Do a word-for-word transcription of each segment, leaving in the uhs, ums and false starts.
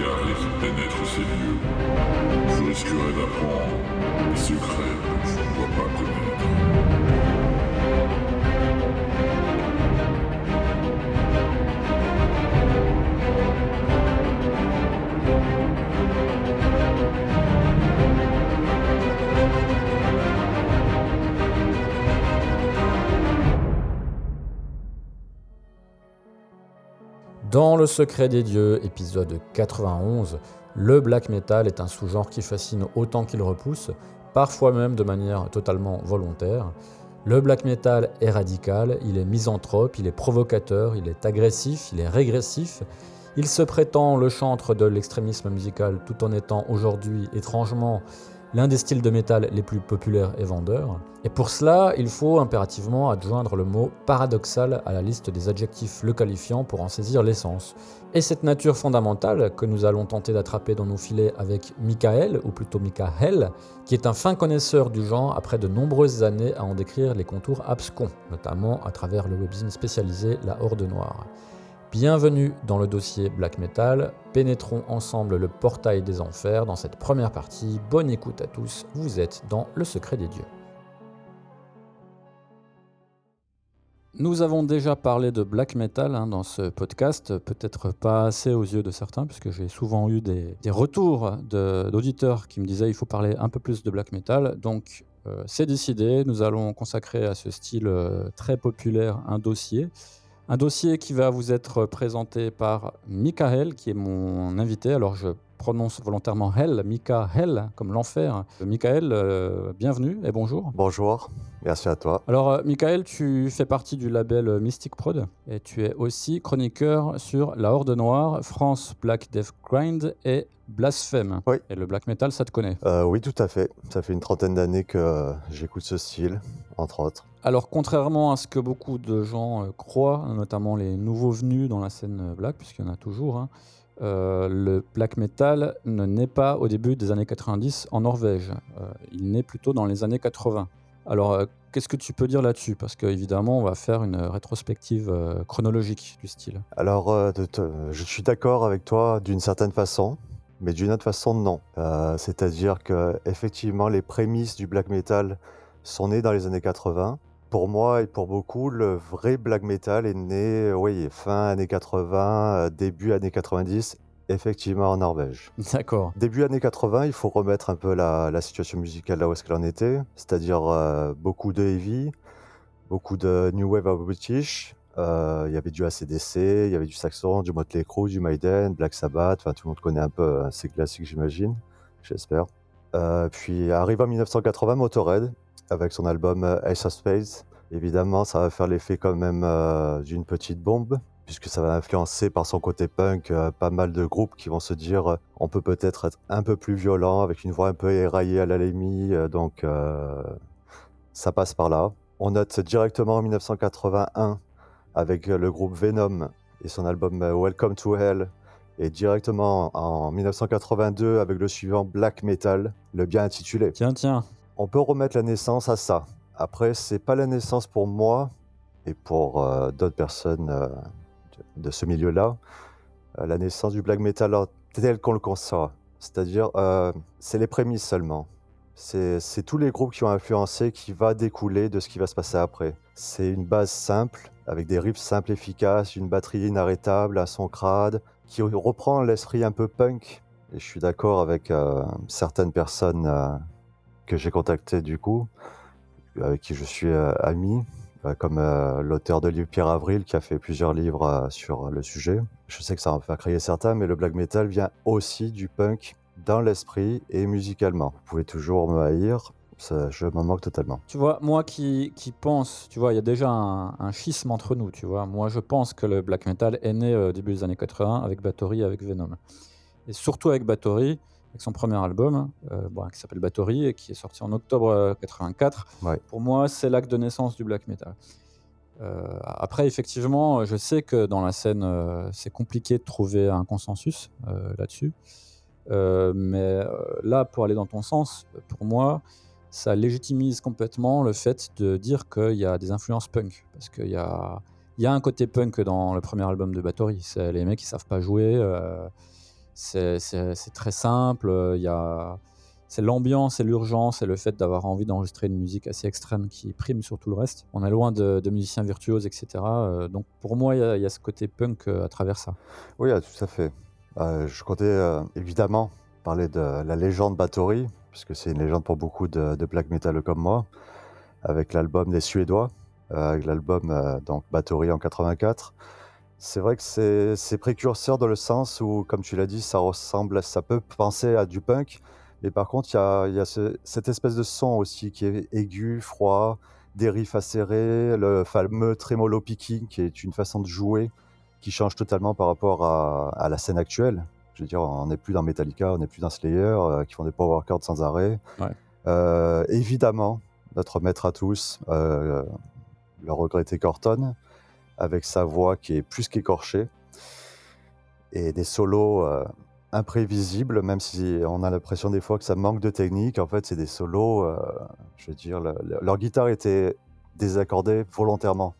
regarder qui pénètre ces lieux, je risquerais d'apprendre des secrets que je ne dois pas connaître. Dans Le Secret des Dieux, épisode quatre-vingt-onze, le black metal est un sous-genre qui fascine autant qu'il repousse, parfois même de manière totalement volontaire. Le black metal est radical, il est misanthrope, il est provocateur, il est agressif, il est régressif. Il se prétend le chantre de l'extrémisme musical tout en étant aujourd'hui, étrangement, l'un des styles de métal les plus populaires et vendeurs. Et pour cela, il faut impérativement adjoindre le mot « paradoxal » à la liste des adjectifs le qualifiant pour en saisir l'essence. Et cette nature fondamentale, que nous allons tenter d'attraper dans nos filets avec Michael, ou plutôt Michael, qui est un fin connaisseur du genre après de nombreuses années à en décrire les contours abscons, notamment à travers le webzine spécialisé La Horde Noire. Bienvenue dans le dossier Black Metal, pénétrons ensemble le portail des enfers dans cette première partie. Bonne écoute à tous, vous êtes dans Le Secret des Dieux. Nous avons déjà parlé de Black Metal hein, dans ce podcast, peut-être pas assez aux yeux de certains, puisque j'ai souvent eu des, des retours de, d'auditeurs qui me disaient il faut parler un peu plus de Black Metal, donc euh, c'est décidé, nous allons consacrer à ce style euh, très populaire un dossier. Un dossier qui va vous être présenté par Michael, qui est mon invité. Alors, je prononce volontairement Hell, Michael, comme l'enfer. Michael, euh, bienvenue et bonjour. Bonjour, merci à toi. Alors, euh, Michael, tu fais partie du label Mystic Prod et tu es aussi chroniqueur sur La Horde Noire, France Black Death Grind et Blasphemer. Oui. Et le black metal, ça te connaît euh, Oui, tout à fait. Ça fait une trentaine d'années que euh, j'écoute ce style, entre autres. Alors, contrairement à ce que beaucoup de gens euh, croient, notamment les nouveaux venus dans la scène black, puisqu'il y en a toujours, hein, euh, le black metal ne naît pas au début des années quatre-vingt-dix en Norvège. Euh, il naît plutôt dans les années quatre-vingts. Alors, euh, qu'est-ce que tu peux dire là-dessus ? Parce qu'évidemment, on va faire une rétrospective euh, chronologique du style. Alors, euh, de te... je suis d'accord avec toi d'une certaine façon. Mais d'une autre façon, non. Euh, c'est-à-dire que effectivement, les prémices du black metal sont nées dans les années quatre-vingts. Pour moi et pour beaucoup, le vrai black metal est né, oui, fin années quatre-vingts, début années quatre-vingt-dix, effectivement en Norvège. D'accord. Début années quatre-vingts, il faut remettre un peu la, la situation musicale là où est-ce qu'elle en était, c'est-à-dire euh, beaucoup de heavy, beaucoup de new wave british. Il euh, y avait du A C D C, il y avait du Saxon, du Motley Crue, du Maiden, Black Sabbath, enfin tout le monde connaît un peu hein, ces classiques j'imagine, j'espère. Euh, puis arrive en dix-neuf cent quatre-vingts Motorhead avec son album Ace of Space. Évidemment ça va faire l'effet quand même euh, d'une petite bombe puisque ça va influencer par son côté punk euh, pas mal de groupes qui vont se dire euh, on peut peut-être être un peu plus violent avec une voix un peu éraillée à la Lemmy, euh, donc euh, ça passe par là. On note directement en dix-neuf cent quatre-vingt-un avec le groupe Venom et son album Welcome to Hell, et directement en dix-neuf cent quatre-vingt-deux avec le suivant Black Metal, le bien intitulé. Tiens, tiens. On peut remettre la naissance à ça. Après, c'est pas la naissance pour moi et pour euh, d'autres personnes euh, de ce milieu-là, euh, la naissance du black metal tel qu'on le conçoit. C'est-à-dire, euh, c'est les prémices seulement. C'est, c'est tous les groupes qui ont influencé qui va découler de ce qui va se passer après. C'est une base simple, avec des riffs simples efficaces, une batterie inarrêtable, un son crade, qui reprend l'esprit un peu punk. Et je suis d'accord avec euh, certaines personnes euh, que j'ai contactées du coup, avec qui je suis euh, ami, euh, comme euh, l'auteur de livre Pierre Avril qui a fait plusieurs livres euh, sur le sujet. Je sais que ça en fait crier certains, mais le black metal vient aussi du punk, dans l'esprit et musicalement. Vous pouvez toujours me haïr, ça, je m'en moque totalement. Tu vois, moi qui, qui pense, tu vois, il y a déjà un, un schisme entre nous, tu vois. Moi, je pense que le black metal est né au euh, début des années quatre-vingts avec Bathory et avec Venom. Et surtout avec Bathory, avec son premier album, euh, bon, qui s'appelle Bathory et qui est sorti en octobre quatre-vingt-quatre. Ouais. Pour moi, c'est l'acte de naissance du black metal. Euh, après, effectivement, je sais que dans la scène, euh, c'est compliqué de trouver un consensus euh, là-dessus. Euh, mais euh, là, pour aller dans ton sens, pour moi, ça légitimise complètement le fait de dire qu'il y a des influences punk. Parce qu'il y a, il y a un côté punk dans le premier album de Bathory. C'est les mecs qui ne savent pas jouer. Euh, c'est, c'est, c'est très simple. Il y a, c'est l'ambiance et l'urgence et le fait d'avoir envie d'enregistrer une musique assez extrême qui prime sur tout le reste. On est loin de, de musiciens virtuoses, et cetera. Donc pour moi, il y a, il y a ce côté punk à travers ça. Oui, tout à fait. Euh, je comptais euh, évidemment parler de la légende Bathory, puisque c'est une légende pour beaucoup de, de black metal comme moi, avec l'album des Suédois, euh, avec l'album euh, donc Bathory en quatre-vingt-quatre. C'est vrai que c'est, c'est précurseur dans le sens où, comme tu l'as dit, ça ressemble, ça peut penser à du punk, mais par contre, il y a, y a ce, cette espèce de son aussi qui est aigu, froid, des riffs acérés, le fameux tremolo picking qui est une façon de jouer qui change totalement par rapport à, à la scène actuelle. Je veux dire, on n'est plus dans Metallica, on n'est plus dans Slayer, euh, qui font des power chords sans arrêt. Ouais. Euh, évidemment, notre maître à tous, euh, le regretté Corton, avec sa voix qui est plus qu'écorchée, et des solos euh, imprévisibles, même si on a l'impression des fois que ça manque de technique. En fait, c'est des solos, euh, je veux dire, le, le, leur guitare était désaccordée volontairement.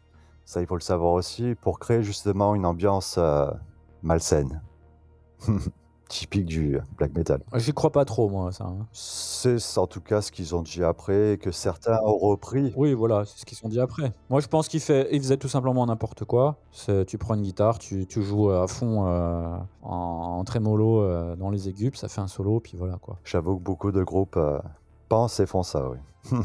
Ça, il faut le savoir aussi, pour créer justement une ambiance euh, malsaine. Typique du black metal. J'y crois pas trop, moi, ça. C'est en tout cas ce qu'ils ont dit après et que certains ont repris. Oui, voilà, c'est ce qu'ils ont dit après. Moi, je pense qu'ils fait, ils faisaient tout simplement n'importe quoi. C'est, tu prends une guitare, tu, tu joues à fond euh, en, en trémolo euh, dans les aigus, puis ça fait un solo, puis voilà, quoi. J'avoue que beaucoup de groupes euh, pensent et font ça, oui.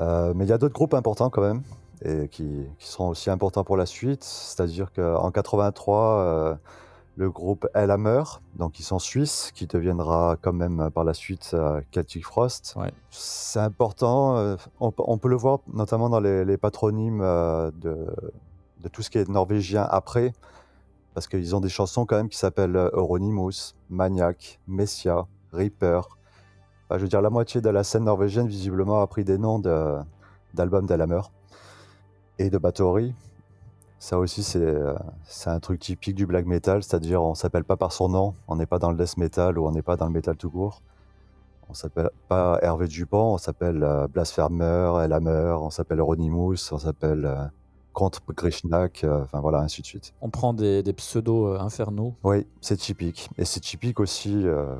euh, mais il y a d'autres groupes importants, quand même, et qui, qui seront aussi importants pour la suite. C'est-à-dire qu'en quatre-vingt-trois... Euh, le groupe Hellhammer, donc ils sont suisses, qui deviendra quand même par la suite euh, Celtic Frost. Ouais. C'est important, euh, on, on peut le voir notamment dans les, les patronymes euh, de, de tout ce qui est norvégien après, parce qu'ils ont des chansons quand même qui s'appellent Euronymous, Maniac, Messia, Reaper. Enfin, je veux dire, la moitié de la scène norvégienne visiblement a pris des noms de, d'albums d'Hellhammer et de Bathory. Ça aussi, c'est, euh, c'est un truc typique du black metal, c'est-à-dire on ne s'appelle pas par son nom, on n'est pas dans le death metal ou on n'est pas dans le metal tout court. On ne s'appelle pas Hervé Dupont, on s'appelle euh, Blasphemer, Hellhammer, on s'appelle Euronymous, on s'appelle euh, Comte Grishnak, euh, enfin voilà, ainsi de suite. On prend des, des pseudos euh, infernaux. Oui, c'est typique. Et c'est typique aussi euh,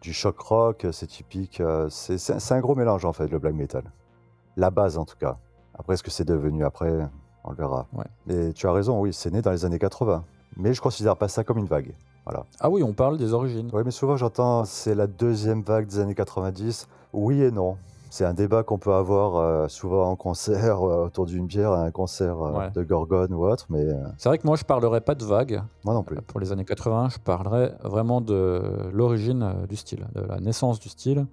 du shock rock, c'est typique. Euh, c'est, c'est, c'est un gros mélange en fait, le black metal. La base en tout cas. Après, ce que c'est devenu après, on le verra. Ouais. Et tu as raison, oui, c'est né dans les années quatre-vingts. Mais je ne considère pas ça comme une vague. Voilà. Ah oui, on parle des origines. Oui, mais souvent j'entends c'est la deuxième vague des années quatre-vingt-dix. Oui et non. C'est un débat qu'on peut avoir euh, souvent en concert, euh, autour d'une bière, à un concert euh, ouais. de Gorgone ou autre. Mais, euh... c'est vrai que moi, je ne parlerai pas de vague. Moi non plus. Pour les années quatre-vingts, je parlerai vraiment de l'origine du style, de la naissance du style.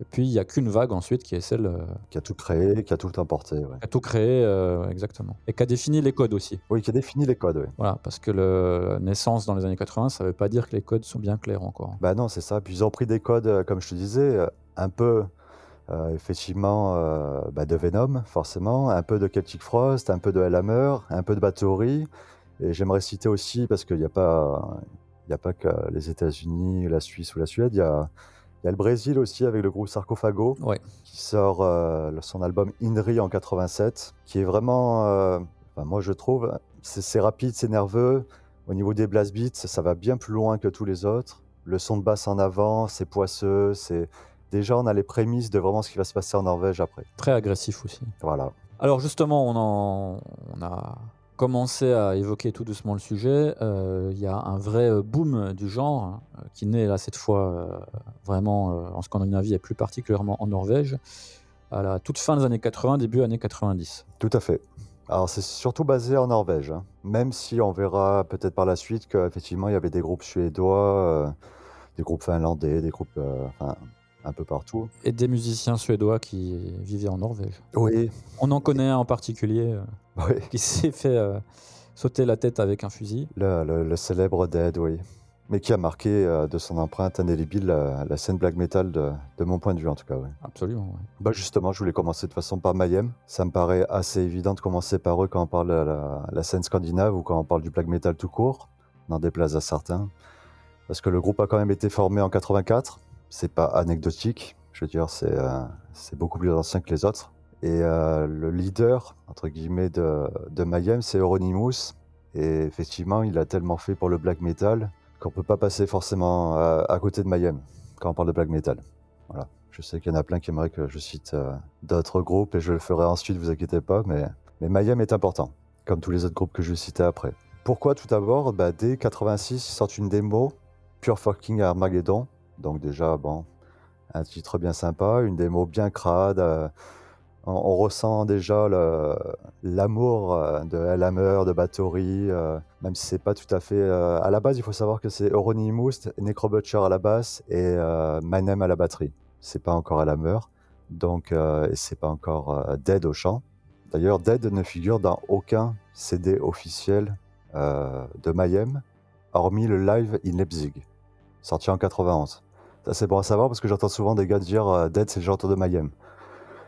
Et puis, il n'y a qu'une vague ensuite qui est celle... Euh, qui a tout créé, qui a tout importé. Ouais. Qui a tout créé, euh, exactement. Et qui a défini les codes aussi. Oui, qui a défini les codes, oui. Voilà, parce que la naissance dans les années quatre-vingts, ça ne veut pas dire que les codes sont bien clairs encore. Ben non, c'est ça. Puis, ils ont pris des codes, comme je te disais, un peu, euh, effectivement, euh, bah de Venom, forcément, un peu de Celtic Frost, un peu de Hellhammer, un peu de Bathory. Et j'aimerais citer aussi, parce qu'il n'y a pas, il n'y a pas que les États-Unis, la Suisse ou la Suède, il y a... Il y a le Brésil aussi avec le groupe Sarcophago, ouais. qui sort euh, son album Inri en quatre-vingt-sept, qui est vraiment, euh, ben moi je trouve, c'est, c'est rapide, c'est nerveux. Au niveau des blast beats, ça va bien plus loin que tous les autres. Le son de basse en avant, c'est poisseux. C'est... Déjà, on a les prémices de vraiment ce qui va se passer en Norvège après. Très agressif aussi. Voilà. Alors justement, on, en... on a commencé à évoquer tout doucement le sujet. Euh, y a un vrai boom du genre hein, qui naît là cette fois euh, vraiment euh, en Scandinavie et plus particulièrement en Norvège à la toute fin des années quatre-vingts, début années quatre-vingt-dix. Tout à fait. Alors c'est surtout basé en Norvège, hein, même si on verra peut-être par la suite qu'effectivement il y avait des groupes suédois, euh, des groupes finlandais, des groupes... Euh, enfin, un peu partout. Et des musiciens suédois qui vivaient en Norvège. Oui. On en connaît un en particulier euh, oui. qui s'est fait euh, sauter la tête avec un fusil. Le, le, le célèbre Dead, oui. Mais qui a marqué euh, de son empreinte indélébile la, la scène black metal, de, de mon point de vue en tout cas. Oui. Absolument, oui. Bah justement, je voulais commencer de façon par Mayhem. Ça me paraît assez évident de commencer par eux quand on parle de la, la scène scandinave ou quand on parle du black metal tout court, n'en déplaise à certains. Parce que le groupe a quand même été formé en quatre-vingt-quatre. C'est pas anecdotique, je veux dire, c'est, euh, c'est beaucoup plus ancien que les autres. Et euh, le leader, entre guillemets, de, de Mayhem, c'est Euronymous. Et effectivement, il a tellement fait pour le black metal qu'on peut pas passer forcément à, à côté de Mayhem quand on parle de black metal. Voilà. Je sais qu'il y en a plein qui aimeraient que je cite euh, d'autres groupes et je le ferai ensuite, vous inquiétez pas, mais, mais Mayhem est important, comme tous les autres groupes que je vais citer après. Pourquoi tout d'abord? Bah, dès quatre-vingt-six, ils sortent une démo, Pure Fucking Armageddon, donc déjà, bon, un titre bien sympa, une démo bien crade, euh, on, on ressent déjà le, l'amour de Hellhammer, de Bathory, euh, même si c'est pas tout à fait... Euh, à la base, il faut savoir que c'est Euronymous, Necrobutcher à la basse et euh, Mayhem à la batterie. C'est pas encore Hellhammer, donc euh, et c'est pas encore euh, Dead au chant. D'ailleurs, Dead ne figure dans aucun C D officiel euh, de Mayhem, hormis le Live in Leipzig, sorti en quatre-vingt-onze. Ça c'est bon à savoir parce que j'entends souvent des gars dire euh, Dead c'est le genre de Mayhem.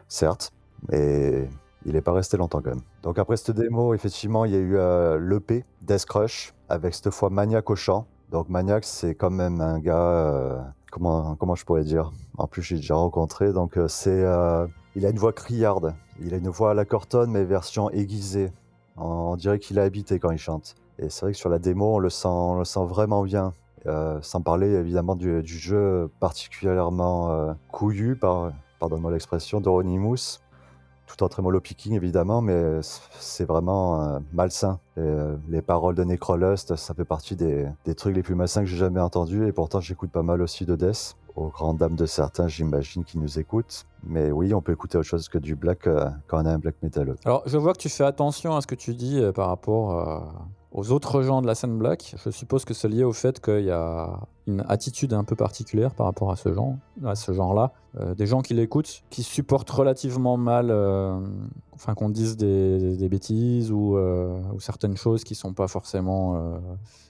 Certes, mais il n'est pas resté longtemps quand même. Donc après cette démo, effectivement, il y a eu euh, l'E P Death Crush avec cette fois Maniac au chant. Donc Maniac, c'est quand même un gars, euh, comment, comment je pourrais dire, en plus j'ai déjà rencontré, donc euh, c'est, euh, il a une voix criarde, il a une voix à la Cortone mais version aiguisée, on, on dirait qu'il a habité quand il chante, et c'est vrai que sur la démo on le sent, on le sent vraiment bien, euh, sans parler évidemment du, du jeu particulièrement euh, couillu, par, pardonne-moi l'expression, d'Euronymous, tout en trémolo picking évidemment, mais c'est vraiment euh, malsain. Et, euh, les paroles de Necrolust, ça fait partie des, des trucs les plus malsains que j'ai jamais entendus, et pourtant j'écoute pas mal aussi de Death, aux grandes dames de certains, j'imagine, qui nous écoutent. Mais oui, on peut écouter autre chose que du black euh, quand on a un black metaleux. Alors je vois que tu fais attention à ce que tu dis euh, par rapport euh, aux autres gens de la scène black. Je suppose que c'est lié au fait qu'il y a une attitude un peu particulière par rapport à ce genre, à ce genre-là. Euh, des gens qui l'écoutent, qui supportent relativement mal, euh, enfin qu'on dise des, des bêtises ou, euh, ou certaines choses qui sont pas forcément euh,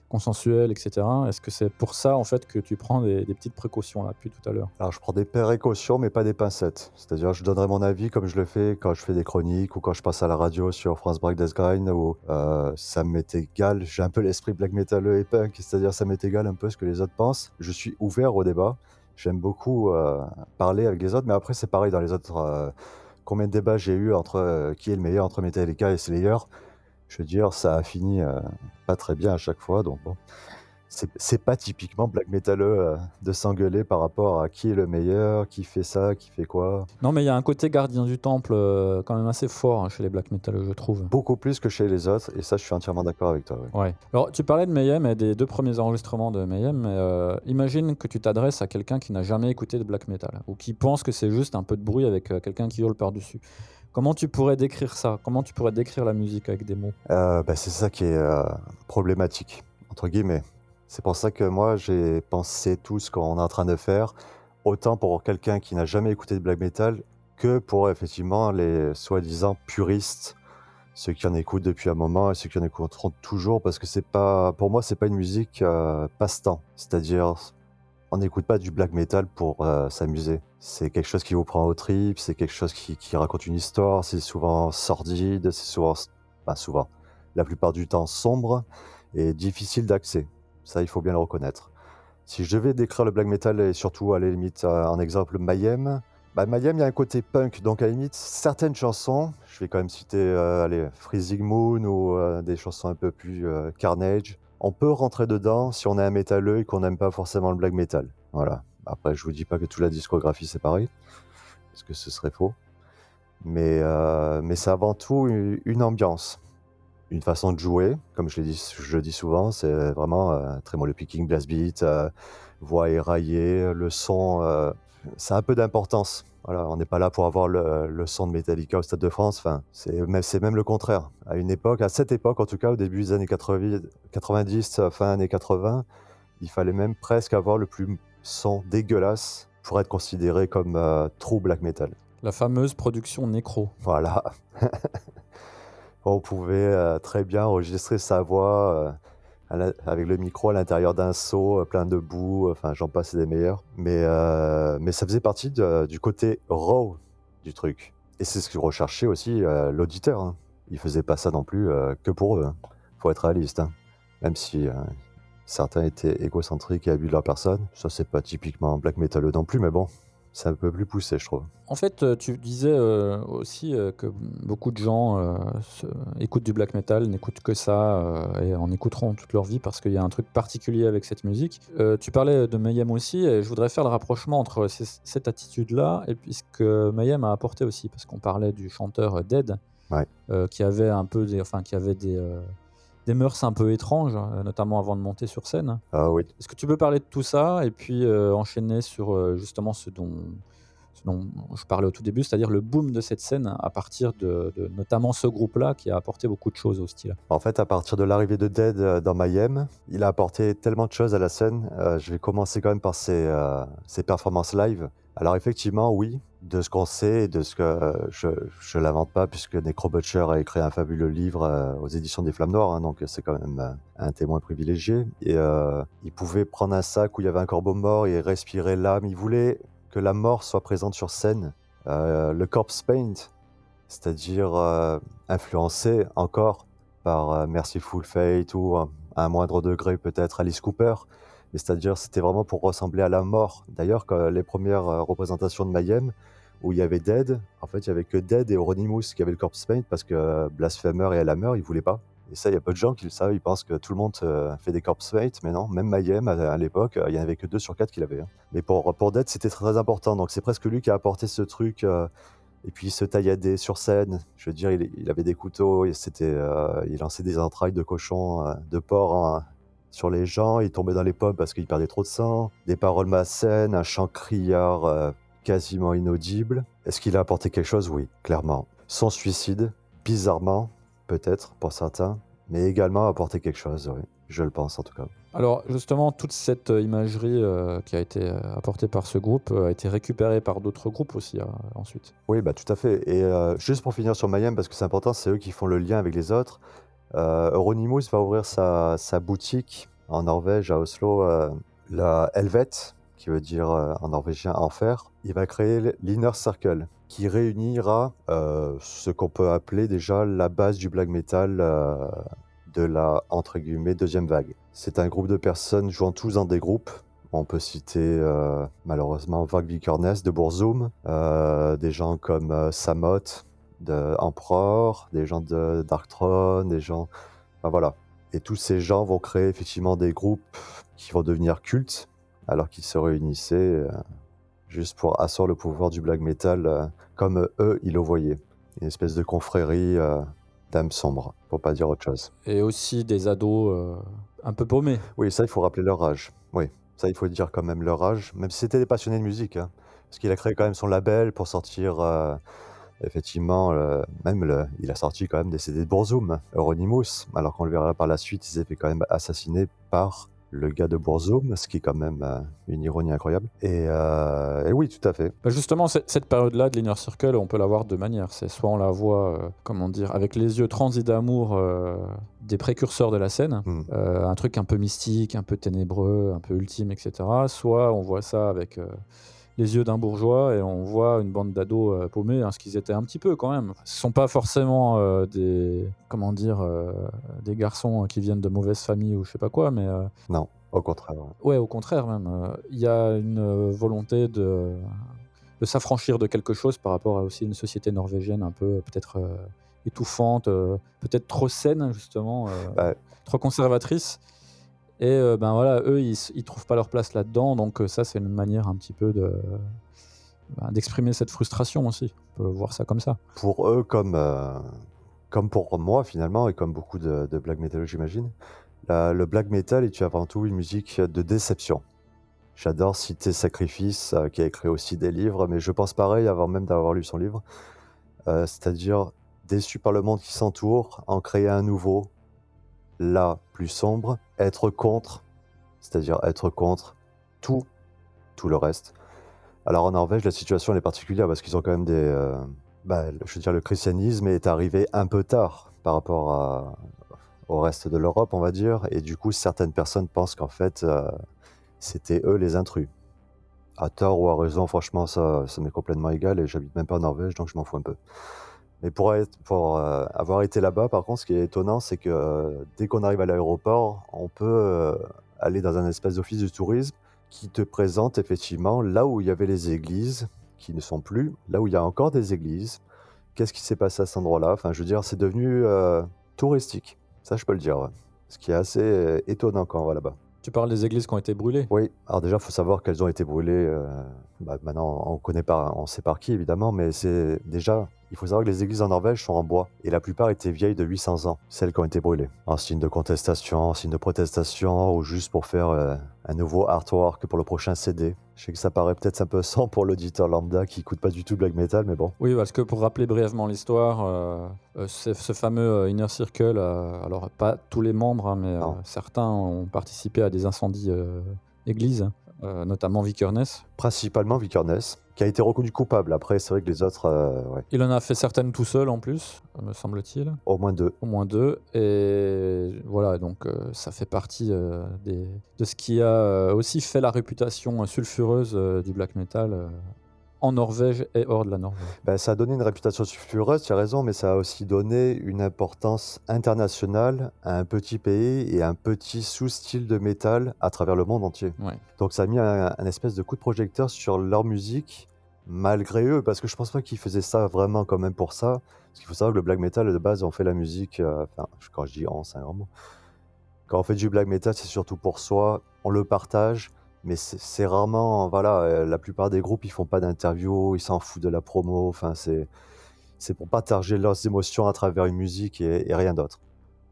consensuelles, et cetera. Est-ce que c'est pour ça en fait que tu prends des, des petites précautions là depuis tout à l'heure? Alors je prends des précautions, mais pas des pincettes. C'est-à-dire je donnerai mon avis comme je le fais quand je fais des chroniques ou quand je passe à la radio sur France Break Death Grind où euh, ça m'est égal. J'ai un peu l'esprit black metaleux et punk, c'est-à-dire ça m'est égal un peu ce que les autres pensent. Je suis ouvert au débat. J'aime beaucoup euh, parler avec les autres, mais après c'est pareil dans les autres. Euh, combien de débats j'ai eu entre euh, qui est le meilleur entre Metallica et Slayer? Je veux dire, ça a fini euh, pas très bien à chaque fois, donc bon. C'est, c'est pas typiquement black metaleux euh, de s'engueuler par rapport à qui est le meilleur, qui fait ça, qui fait quoi. Non, mais il y a un côté gardien du temple euh, quand même assez fort hein, chez les black metaleux, je trouve. Beaucoup plus que chez les autres, et ça, je suis entièrement d'accord avec toi. Oui. Ouais. Alors, tu parlais de Mayhem et des deux premiers enregistrements de Mayhem. Mais, euh, imagine que tu t'adresses à quelqu'un qui n'a jamais écouté de black metal ou qui pense que c'est juste un peu de bruit avec euh, quelqu'un qui hurle par-dessus. Comment tu pourrais décrire ça? Comment tu pourrais décrire la musique avec des mots? euh, bah, C'est ça qui est euh, problématique, entre guillemets. C'est pour ça que moi, j'ai pensé tout ce qu'on est en train de faire, autant pour quelqu'un qui n'a jamais écouté de black metal que pour, effectivement, les soi-disant puristes, ceux qui en écoutent depuis un moment et ceux qui en écouteront toujours, parce que c'est pas, pour moi, c'est pas une musique euh, passe-temps. C'est-à-dire, on n'écoute pas du black metal pour euh, s'amuser. C'est quelque chose qui vous prend aux tripes, c'est quelque chose qui, qui raconte une histoire, c'est souvent sordide, c'est souvent, ben souvent, la plupart du temps sombre et difficile d'accès. Ça, il faut bien le reconnaître. Si je devais décrire le black metal et surtout, à la limite, en exemple, Mayhem, bah, Mayhem, il y a un côté punk, donc à la limite, certaines chansons, je vais quand même citer euh, allez, Freezing Moon ou euh, des chansons un peu plus euh, Carnage, on peut rentrer dedans si on est un métalleux et qu'on n'aime pas forcément le black metal. Voilà. Après, je ne vous dis pas que toute la discographie, c'est pareil, parce que ce serait faux. Mais, euh, mais c'est avant tout une, une ambiance. Une façon de jouer, comme je le dis, je le dis souvent, c'est vraiment euh, trémolo picking, blast beat, euh, voix éraillée, le son, euh, ça a un peu d'importance. Voilà, on n'est pas là pour avoir le, le son de Metallica au Stade de France, enfin, c'est, même, c'est même le contraire. À une époque, à cette époque en tout cas, au début des années quatre-vingt-dix, fin années quatre-vingts, il fallait même presque avoir le plus son dégueulasse pour être considéré comme euh, true black metal. La fameuse production Necro. Voilà. On pouvait euh, très bien enregistrer sa voix euh, la, avec le micro à l'intérieur d'un seau, euh, plein de boue, enfin euh, j'en passe et des meilleurs. Mais, euh, mais ça faisait partie de, du côté raw du truc. Et c'est ce que recherchait aussi euh, l'auditeur. Hein. Ils faisaient pas ça non plus euh, que pour eux. Hein. Faut être réaliste. Hein. Même si euh, certains étaient égocentriques et abus de leur personne. Ça c'est pas typiquement black metal non plus, mais bon. c'est un peu plus poussé, je trouve. En fait, tu disais euh, aussi euh, que beaucoup de gens euh, se... écoutent du black metal, n'écoutent que ça euh, et en écouteront toute leur vie parce qu'il y a un truc particulier avec cette musique. Euh, tu parlais de Mayhem aussi, et je voudrais faire le rapprochement entre ces, cette attitude-là et puis ce que Mayhem a apporté aussi, parce qu'on parlait du chanteur Dead, ouais. euh, qui avait un peu des... Enfin, qui avait des euh... des mœurs un peu étranges, notamment avant de monter sur scène. Ah oui. Est-ce que tu peux parler de tout ça et puis euh, enchaîner sur euh, justement ce dont, ce dont je parlais au tout début, c'est-à-dire le boom de cette scène à partir de, de notamment ce groupe-là qui a apporté beaucoup de choses au style. En fait, à partir de l'arrivée de Dead euh, dans Mayhem, il a apporté tellement de choses à la scène. Euh, je vais commencer quand même par ses, euh, ses performances live. Alors effectivement, oui, de ce qu'on sait et de ce que euh, je je l'invente pas, puisque Necrobutcher a écrit un fabuleux livre euh, aux éditions des Flammes Noires, hein, donc c'est quand même euh, un témoin privilégié. Et euh, il pouvait prendre un sac où il y avait un corbeau mort et respirer l'âme. Il voulait que la mort soit présente sur scène. Euh, le corpse paint, c'est-à-dire euh, influencé encore par euh, Mercyful Fate ou à un moindre degré peut-être Alice Cooper. C'est-à-dire, c'était vraiment pour ressembler à la mort. D'ailleurs, quand les premières euh, représentations de Mayhem, où il y avait Dead, en fait, il n'y avait que Dead et Euronymous qui avaient le corpse paint parce que euh, Blasphemer et Hellhammer, ils ne voulaient pas. Et ça, il y a peu de gens qui le savent. Ils pensent que tout le monde euh, fait des corpse paint, mais non, même Mayhem, à, à l'époque, il euh, n'y en avait que deux sur quatre qui l'avaient. Hein. Mais pour, pour Dead, c'était très, très important. Donc, c'est presque lui qui a apporté ce truc. Euh, et puis, il se tailladait sur scène. Je veux dire, il, il avait des couteaux, et c'était, euh, il lançait des entrailles de cochon, euh, de porc, hein, sur les gens, ils tombaient dans les pommes parce qu'ils perdaient trop de sang, des paroles malsaines, un chant criard euh, quasiment inaudible. Est-ce qu'il a apporté quelque chose ? Oui, clairement. Son suicide, bizarrement, peut-être pour certains, mais également a apporté quelque chose, oui. Je le pense en tout cas. Alors justement, toute cette imagerie euh, qui a été apportée par ce groupe euh, a été récupérée par d'autres groupes aussi euh, ensuite. Oui, bah, tout à fait. Et euh, juste pour finir sur Mayhem, parce que c'est important, c'est eux qui font le lien avec les autres. Euh, Euronymous va ouvrir sa, sa boutique en Norvège, à Oslo, euh, la Helvet, qui veut dire euh, en norvégien enfer. Il va créer l'Inner Circle, qui réunira euh, ce qu'on peut appeler déjà la base du black metal euh, de la, entre guillemets, deuxième vague. C'est un groupe de personnes jouant tous dans des groupes. On peut citer euh, malheureusement Vague Vikernes de Burzum, euh, des gens comme euh, Samot, d'Emperor, des gens de Darkthrone, des gens... Enfin, voilà. Et tous ces gens vont créer effectivement des groupes qui vont devenir cultes, alors qu'ils se réunissaient euh, juste pour asseoir le pouvoir du black metal euh, comme euh, eux, ils le voyaient. Une espèce de confrérie euh, d'âmes sombres, pour pas dire autre chose. Et aussi des ados euh, un peu paumés. Oui, ça, il faut rappeler leur âge. Oui, ça, il faut dire quand même leur âge, même si c'était des passionnés de musique, hein, parce qu'il a créé quand même son label pour sortir... Euh, Effectivement, euh, même le, il a sorti quand même des C D de Burzum, Euronymous, alors qu'on le verra par la suite, il s'est fait quand même assassiner par le gars de Burzum, ce qui est quand même euh, une ironie incroyable. Et, euh, et oui, tout à fait. Bah justement, c- cette période-là de l'Inner Circle, on peut la voir de deux manières. C'est soit on la voit, euh, comment dire, avec les yeux transis d'amour euh, des précurseurs de la scène, mmh. euh, un truc un peu mystique, un peu ténébreux, un peu ultime, et cetera. Soit on voit ça avec... Euh, les yeux d'un bourgeois, et on voit une bande d'ados euh, paumés, hein, ce qu'ils étaient un petit peu quand même. Ce sont pas forcément euh, des, comment dire, euh, des garçons qui viennent de mauvaises familles ou je sais pas quoi, mais... Euh, non, au contraire. Ouais, ouais au contraire même. Il euh, y a une euh, volonté de, de s'affranchir de quelque chose par rapport à aussi une société norvégienne un peu peut-être euh, étouffante, euh, peut-être trop saine justement, euh, ouais. trop conservatrice. Et euh, ben voilà, eux, ils ne trouvent pas leur place là-dedans, donc euh, ça, c'est une manière un petit peu de, euh, ben, d'exprimer cette frustration aussi. On peut voir ça comme ça. Pour eux, comme, euh, comme pour moi, finalement, et comme beaucoup de, de black metal, j'imagine, la, le black metal est avant tout une musique de déception. J'adore citer Sacrifice, euh, qui a écrit aussi des livres, mais je pense pareil avant même d'avoir lu son livre. Euh, c'est-à-dire, déçu par le monde qui s'entoure, en créer un nouveau, là, plus sombre, être contre, c'est-à-dire être contre tout, tout le reste. Alors en Norvège, la situation elle est particulière parce qu'ils ont quand même des... Euh, bah, je veux dire, le christianisme est arrivé un peu tard par rapport à, au reste de l'Europe, on va dire, et du coup, certaines personnes pensent qu'en fait, euh, c'était eux les intrus. À tort ou à raison, franchement, ça, ça m'est complètement égal et j'habite même pas en Norvège, donc je m'en fous un peu. Mais pour, être, pour euh, avoir été là-bas, par contre, ce qui est étonnant, c'est que euh, dès qu'on arrive à l'aéroport, on peut euh, aller dans un espèce d'office de tourisme qui te présente effectivement là où il y avait les églises, qui ne sont plus, là où il y a encore des églises. Qu'est-ce qui s'est passé à cet endroit-là? Enfin, je veux dire, c'est devenu euh, touristique. Ça, je peux le dire. Ouais. Ce qui est assez euh, étonnant quand on va là-bas. Tu parles des églises qui ont été brûlées? Oui. Alors déjà, il faut savoir qu'elles ont été brûlées. Euh, bah, maintenant, on connaît pas, on sait par qui, évidemment, mais c'est déjà... Il faut savoir que les églises en Norvège sont en bois, et la plupart étaient vieilles de huit cents ans, celles qui ont été brûlées. En signe de contestation, en signe de protestation, ou juste pour faire euh, un nouveau artwork pour le prochain C D. Je sais que ça paraît peut-être un peu sans pour l'auditeur lambda qui écoute pas du tout Black Metal, mais bon. Oui, parce que pour rappeler brièvement l'histoire, euh, euh, ce, ce fameux Inner Circle, euh, alors pas tous les membres, hein, mais euh, certains ont participé à des incendies euh, églises. Euh, notamment Vikernes. Principalement Vikernes, qui a été reconnu coupable. Après, c'est vrai que les autres... Euh, ouais. Il en a fait certaines tout seul, en plus, me semble-t-il. Au moins deux. Au moins deux. Et voilà, donc euh, ça fait partie euh, des... de ce qui a euh, aussi fait la réputation euh, sulfureuse euh, du black metal euh, en Norvège et hors de la Norvège. Ben, ça a donné une réputation sulfureuse, tu as raison, mais ça a aussi donné une importance internationale à un petit pays et à un petit sous-style de métal à travers le monde entier. Ouais. Donc ça a mis un, un espèce de coup de projecteur sur leur musique, malgré eux, parce que je pense pas qu'ils faisaient ça vraiment quand même pour ça, parce qu'il faut savoir que le black metal, de base, on fait la musique, euh, enfin, quand je dis on, c'est un grand mot. Quand on fait du black metal, c'est surtout pour soi, on le partage, mais c'est, c'est rarement, voilà, la plupart des groupes, ils font pas d'interview, ils s'en foutent de la promo, enfin, c'est, c'est pour partager leurs émotions à travers une musique et, et rien d'autre.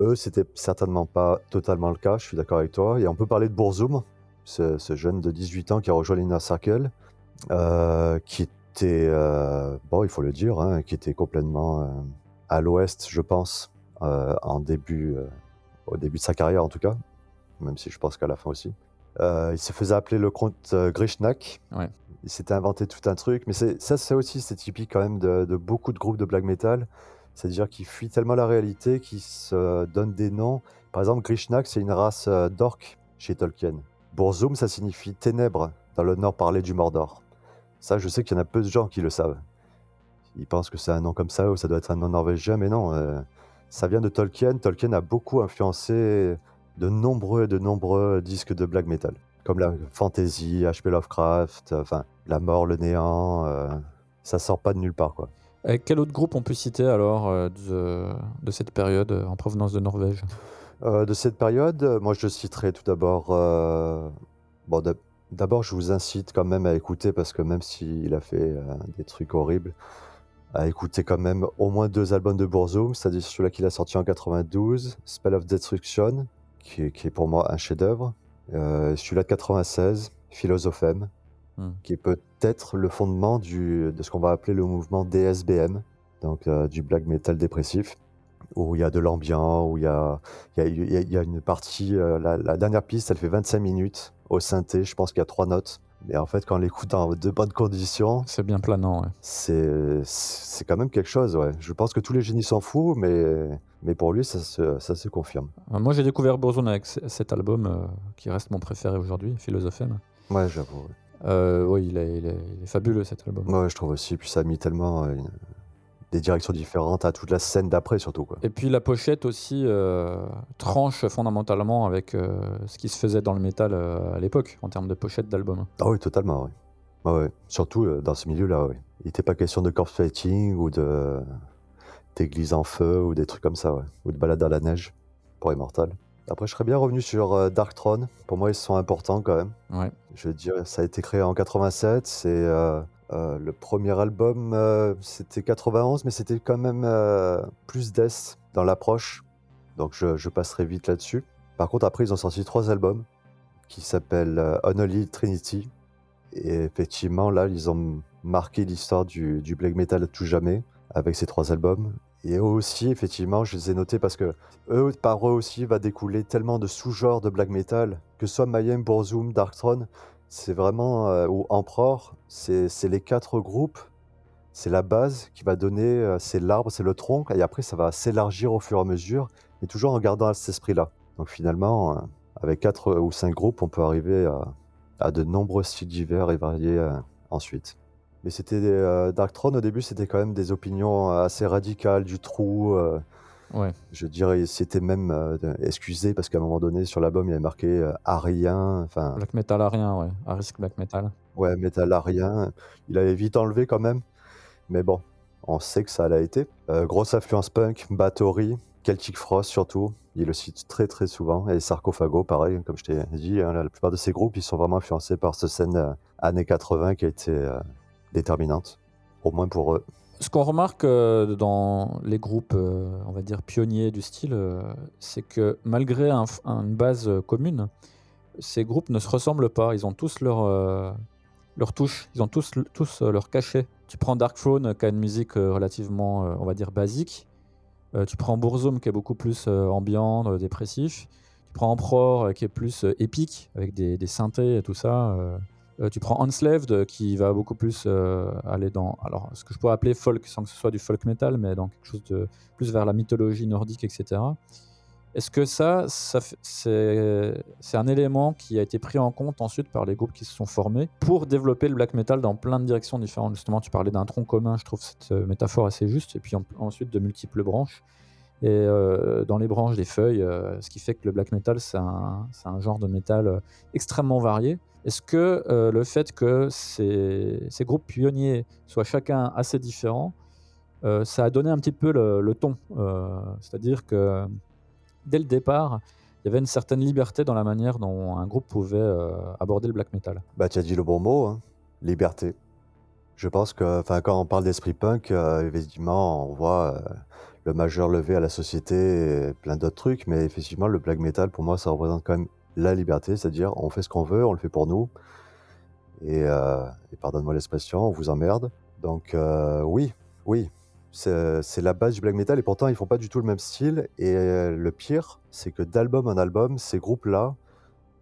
Eux, c'était certainement pas totalement le cas, je suis d'accord avec toi, et on peut parler de Burzum, ce, ce jeune de dix-huit ans qui a rejoint l'Inner Circle, euh, qui était, euh, bon, il faut le dire, hein, qui était complètement euh, à l'ouest, je pense, euh, en début, euh, au début de sa carrière en tout cas, même si je pense qu'à la fin aussi. Euh, il se faisait appeler le comte euh, Grishnak. Ouais. Il s'était inventé tout un truc. Mais c'est, ça, ça aussi, c'est typique quand même de, de beaucoup de groupes de black metal. C'est-à-dire qu'ils fuient tellement la réalité qu'ils se donnent des noms. Par exemple, Grishnak, c'est une race euh, d'orques chez Tolkien. Burzum, ça signifie ténèbres dans le nord parlé du Mordor. Ça, je sais qu'il y en a peu de gens qui le savent. Ils pensent que c'est un nom comme ça ou ça doit être un nom norvégien, mais non. Euh, ça vient de Tolkien. Tolkien a beaucoup influencé de nombreux et de nombreux disques de black metal, comme la fantasy, H P Lovecraft, enfin, euh, la mort, le néant, euh, ça sort pas de nulle part, quoi. Et quel autre groupe on peut citer alors euh, de, de cette période euh, en provenance de Norvège? euh, De cette période, euh, moi je citerai tout d'abord... Euh, bon, de, d'abord je vous incite quand même à écouter, parce que même s'il a fait euh, des trucs horribles, à écouter quand même au moins deux albums de Burzum, c'est-à-dire celui-là qu'il a sorti en quatre-vingt-douze, Spell of Destruction, Qui est, qui est pour moi un chef-d'œuvre. Euh, celui-là de quatre-vingt-seize, Filosofem, mm. qui est peut-être le fondement du, de ce qu'on va appeler le mouvement D S B M, donc euh, du black metal dépressif, où il y a de l'ambiance, où il y a, y, a, y, a, y a une partie, euh, la, la dernière piste, elle fait vingt-cinq minutes au synthé, je pense qu'il y a trois notes. Mais en fait, quand on l'écoute dans de bonnes conditions... C'est bien planant, ouais. C'est, c'est quand même quelque chose, ouais. Je pense que tous les génies s'en foutent, mais, mais pour lui, ça se, ça se confirme. Moi, j'ai découvert Burzum avec c- cet album, euh, qui reste mon préféré aujourd'hui, Filosofem. Ouais, j'avoue. Oui, euh, ouais, il, il, il est fabuleux, cet album. Ouais, je trouve aussi. Puis ça a mis tellement... Euh, une... des directions différentes à toute la scène d'après surtout, quoi. Et puis la pochette aussi euh, tranche fondamentalement avec euh, ce qui se faisait dans le métal euh, à l'époque en termes de pochette d'album. Ah oui, totalement, oui. Ah oui. Surtout euh, dans ce milieu-là, oui. Il n'était pas question de corpse fighting ou de... d'église en feu ou des trucs comme ça, ouais. Ou de balade dans la neige pour Immortal. Après, je serais bien revenu sur euh, Darkthrone. Pour moi, ils sont importants quand même. Ouais. Je veux dire, ça a été créé en quatre-vingt-sept, c'est... Euh... Euh, le premier album, euh, c'était quatre-vingt-onze, mais c'était quand même euh, plus death dans l'approche. Donc je, je passerai vite là-dessus. Par contre, après, ils ont sorti trois albums qui s'appellent euh, Unholy Trinity. Et effectivement, là, ils ont marqué l'histoire du, du black metal à tout jamais avec ces trois albums. Et eux aussi, effectivement, je les ai notés parce que eux, par eux aussi, va découler tellement de sous-genres de black metal, que ce soit Mayhem, Burzum, Darkthrone. C'est vraiment, euh, ou Emperor, c'est, c'est les quatre groupes, c'est la base qui va donner, euh, c'est l'arbre, c'est le tronc, et après ça va s'élargir au fur et à mesure, mais toujours en gardant cet esprit-là. Donc finalement, euh, avec quatre ou cinq groupes, on peut arriver à, à de nombreux styles divers et variés euh, ensuite. Mais c'était, euh, Darkthrone au début, c'était quand même des opinions assez radicales, du trou, euh, Ouais. Je dirais, c'était même euh, excusé parce qu'à un moment donné, sur l'album, il y avait marqué euh, arien, enfin. Black Metal arien, ouais. À risque Black Metal. Ouais, métal arien. Il avait vite enlevé quand même, mais bon, on sait que ça l'a été. Euh, grosse influence punk, Bathory, Celtic Frost surtout. Il le cite très très souvent. Et Sarcophago, pareil, comme je t'ai dit, hein, la plupart de ces groupes, ils sont vraiment influencés par cette scène euh, années quatre-vingts qui a été euh, déterminante, au moins pour eux. Ce qu'on remarque euh, dans les groupes, euh, on va dire, pionniers du style, euh, c'est que malgré un, un, une base commune, ces groupes ne se ressemblent pas. Ils ont tous leur, euh, leur touche, ils ont tous, tous euh, leur cachet. Tu prends Darkthrone, qui a une musique euh, relativement, euh, on va dire, basique. Euh, tu prends Burzum, qui est beaucoup plus euh, ambiant, euh, dépressif. Tu prends Emperor, euh, qui est plus euh, épique, avec des, des synthés et tout ça. Euh. Euh, tu prends Enslaved, qui va beaucoup plus euh, aller dans, alors, ce que je pourrais appeler folk, sans que ce soit du folk metal, mais dans quelque chose de plus vers la mythologie nordique, et cetera. Est-ce que ça, ça fait, c'est, c'est un élément qui a été pris en compte ensuite par les groupes qui se sont formés pour développer le black metal dans plein de directions différentes? Justement, tu parlais d'un tronc commun, je trouve cette métaphore assez juste, et puis en, ensuite de multiples branches, et euh, dans les branches des feuilles, euh, ce qui fait que le black metal, c'est un, c'est un genre de métal extrêmement varié. Est-ce que euh, le fait que ces, ces groupes pionniers soient chacun assez différents, euh, ça a donné un petit peu le, le ton euh, c'est-à-dire que dès le départ, il y avait une certaine liberté dans la manière dont un groupe pouvait euh, aborder le black metal. Bah, tu as dit le bon mot, hein. Liberté. Je pense que quand on parle d'esprit punk, euh, effectivement, on voit euh, le majeur levé à la société et plein d'autres trucs, mais effectivement, le black metal, pour moi, ça représente quand même la liberté, c'est-à-dire on fait ce qu'on veut, on le fait pour nous, et, euh, et pardonne-moi l'expression, on vous emmerde. Donc euh, oui, oui. C'est, c'est la base du black metal, et pourtant ils font pas du tout le même style. Et le pire, c'est que d'album en album, ces groupes-là,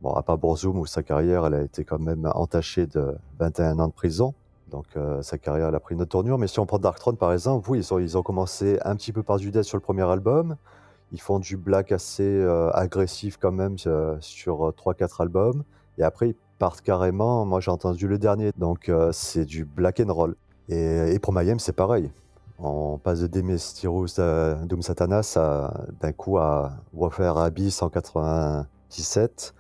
bon, à part Burzum où sa carrière elle a été quand même entachée de vingt et un ans de prison, donc euh, sa carrière elle a pris une autre tournure. Mais si on prend Darkthrone par exemple, oui, ils ont, ils ont commencé un petit peu par du death sur le premier album, ils font du black assez euh, agressif quand même euh, sur euh, trois quatre albums, et après ils partent carrément, moi j'ai entendu le dernier, donc euh, c'est du black and roll. Et, et pour Mayhem c'est pareil. On passe de Demestirus euh, Doom Satanas à, d'un coup à Warfare Abyss en quatre-vingt-dix-sept,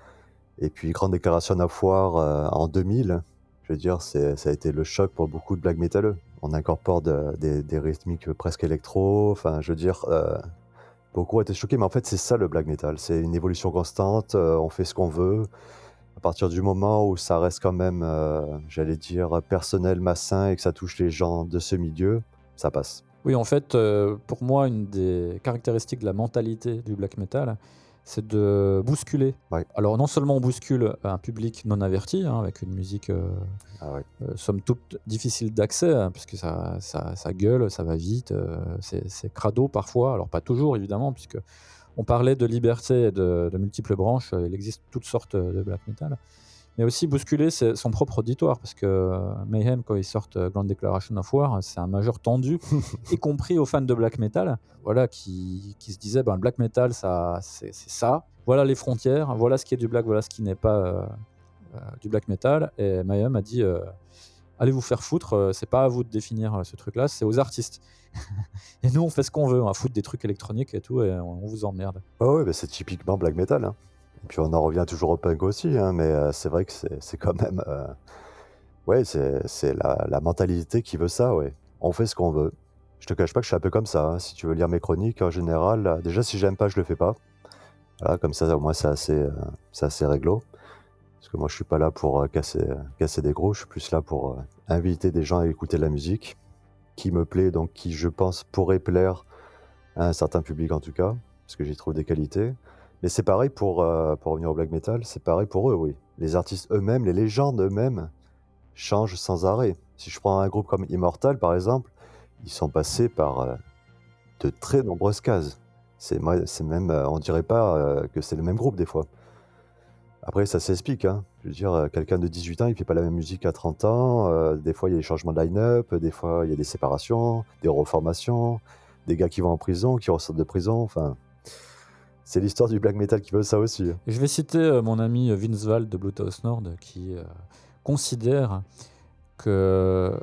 et puis Grande Déclaration à Foire euh, en deux mille. Je veux dire, c'est, ça a été le choc pour beaucoup de black métalleux. On incorpore de, des, des rythmiques presque électro, enfin je veux dire, euh, beaucoup étaient choqués, mais en fait c'est ça le black metal, c'est une évolution constante, euh, on fait ce qu'on veut. À partir du moment où ça reste quand même, euh, j'allais dire, personnel, massin, et que ça touche les gens de ce milieu, ça passe. Oui, en fait, euh, pour moi, une des caractéristiques de la mentalité du black metal, c'est de bousculer. Ouais. Alors, non seulement on bouscule un public non averti, hein, avec une musique, euh, ah ouais. euh, somme toute, difficile d'accès, hein, puisque ça, ça, ça gueule, ça va vite, euh, c'est, c'est crado parfois, alors pas toujours, évidemment, puisque on parlait de liberté et de, de multiples branches, il existe toutes sortes de black metal. Mais aussi bousculer son propre auditoire, parce que Mayhem, quand ils sortent Grand Declaration of War, c'est un major tendu, y compris aux fans de black metal, voilà, qui, qui se disaient, ben, le black metal, ça, c'est, c'est ça, voilà les frontières, voilà ce qui est du black, voilà ce qui n'est pas euh, euh, du black metal. Et Mayhem a dit, euh, allez vous faire foutre, euh, c'est pas à vous de définir euh, ce truc-là, c'est aux artistes. Et nous, on fait ce qu'on veut, on va foutre des trucs électroniques et tout, et on, on vous emmerde. Oh oui, mais c'est typiquement black metal, hein. Et puis on en revient toujours au punk aussi, hein, mais euh, c'est vrai que c'est, c'est quand même... Euh, ouais, c'est, c'est la, la mentalité qui veut ça, ouais. On fait ce qu'on veut. Je te cache pas que je suis un peu comme ça, hein. Si tu veux lire mes chroniques, en général, euh, déjà si j'aime pas, je le fais pas. Voilà, comme ça, au moins, c'est assez, euh, c'est assez réglo. Parce que moi, je suis pas là pour euh, casser, euh, casser des gros, je suis plus là pour euh, inviter des gens à écouter de la musique, qui me plaît, donc qui, je pense, pourrait plaire à un certain public en tout cas, parce que j'y trouve des qualités. Mais c'est pareil pour, euh, pour revenir au black metal, c'est pareil pour eux, oui. Les artistes eux-mêmes, les légendes eux-mêmes, changent sans arrêt. Si je prends un groupe comme Immortal, par exemple, ils sont passés par euh, de très nombreuses cases. C'est, c'est même, euh, on dirait pas euh, que c'est le même groupe, des fois. Après, ça s'explique, hein. Je veux dire, euh, quelqu'un de dix-huit ans, il fait pas la même musique qu'à trente ans. Euh, des fois, il y a des changements de line-up, des fois, il y a des séparations, des reformations, des gars qui vont en prison, qui ressortent de prison, enfin... C'est l'histoire du black metal qui veut ça aussi. Je vais citer euh, mon ami Vince Vall de Bluetooth Nord qui euh, considère que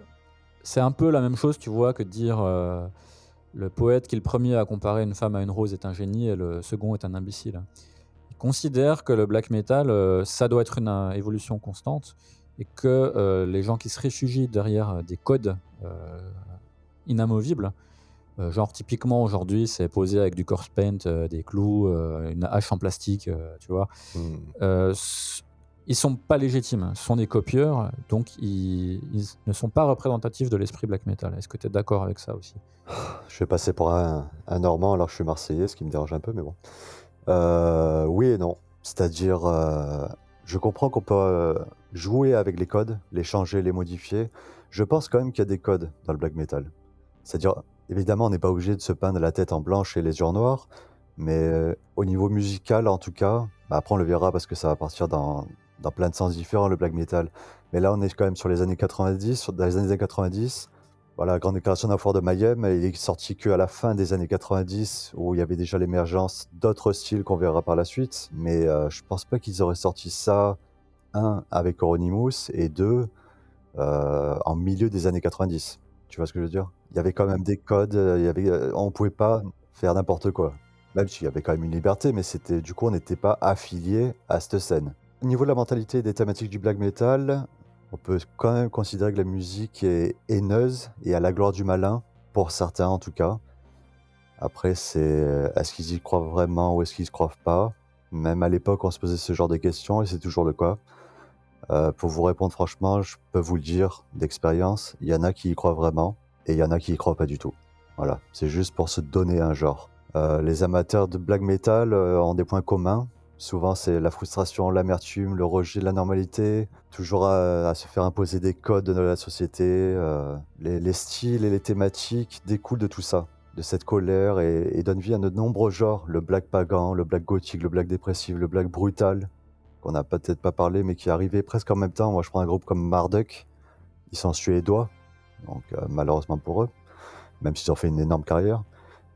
c'est un peu la même chose, tu vois, que dire euh, Le poète qui est le premier à comparer une femme à une rose est un génie et le second est un imbécile. Il considère que le black metal, euh, ça doit être une euh, évolution constante et que euh, les gens qui se réfugient derrière des codes euh, inamovibles, euh, genre typiquement aujourd'hui c'est posé avec du corpse paint, euh, des clous, euh, une hache en plastique, euh, tu vois. Mm. Euh, c- ils ne sont pas légitimes, ce sont des copieurs, donc ils, ils ne sont pas représentatifs de l'esprit black metal. Est-ce que tu es d'accord avec ça aussi ? Je vais passer pour un, un Normand alors que je suis Marseillais, ce qui me dérange un peu, mais bon. Euh, oui et non. C'est-à-dire, euh, je comprends qu'on peut jouer avec les codes, les changer, les modifier. Je pense quand même qu'il y a des codes dans le black metal. C'est-à-dire, évidemment, on n'est pas obligé de se peindre la tête en blanche et les yeux en noir, mais euh, au niveau musical, en tout cas, bah après on le verra parce que ça va partir dans... dans plein de sens différents, le black metal. Mais là, on est quand même sur les années quatre-vingt-dix. Dans les années quatre-vingt-dix, voilà, la grande déclaration d'Infoire de Mayhem, il est sorti qu'à la fin des années quatre-vingt-dix, où il y avait déjà l'émergence d'autres styles qu'on verra par la suite. Mais euh, je pense pas qu'ils auraient sorti ça, un, avec Euronymous, et deux, euh, en milieu des années quatre-vingt-dix. Tu vois ce que je veux dire ? Il y avait quand même des codes, il y avait, on pouvait pas faire n'importe quoi. Même s'il y avait quand même une liberté, mais c'était, du coup, on n'était pas affilié à cette scène. Au niveau de la mentalité et des thématiques du black metal, on peut quand même considérer que la musique est haineuse et à la gloire du malin, pour certains en tout cas. Après, c'est est-ce qu'ils y croient vraiment ou est-ce qu'ils y croient pas ? Même à l'époque, on se posait ce genre de questions et c'est toujours le cas. Euh, pour vous répondre franchement, je peux vous le dire d'expérience, il y en a qui y croient vraiment et il y en a qui y croient pas du tout. Voilà, c'est juste pour se donner un genre. Euh, les amateurs de black metal euh, ont des points communs. Souvent, c'est la frustration, l'amertume, le rejet de la normalité, toujours à, à se faire imposer des codes de la société. Euh, les, les styles et les thématiques découlent de tout ça, de cette colère, et, et donnent vie à de nombreux genres. Le black pagan, le black gothique, le black dépressif, le black brutal, qu'on n'a peut-être pas parlé, mais qui est arrivé presque en même temps. Moi, je prends un groupe comme Marduk, ils sont suédois, donc euh, malheureusement pour eux, même s'ils ont fait une énorme carrière.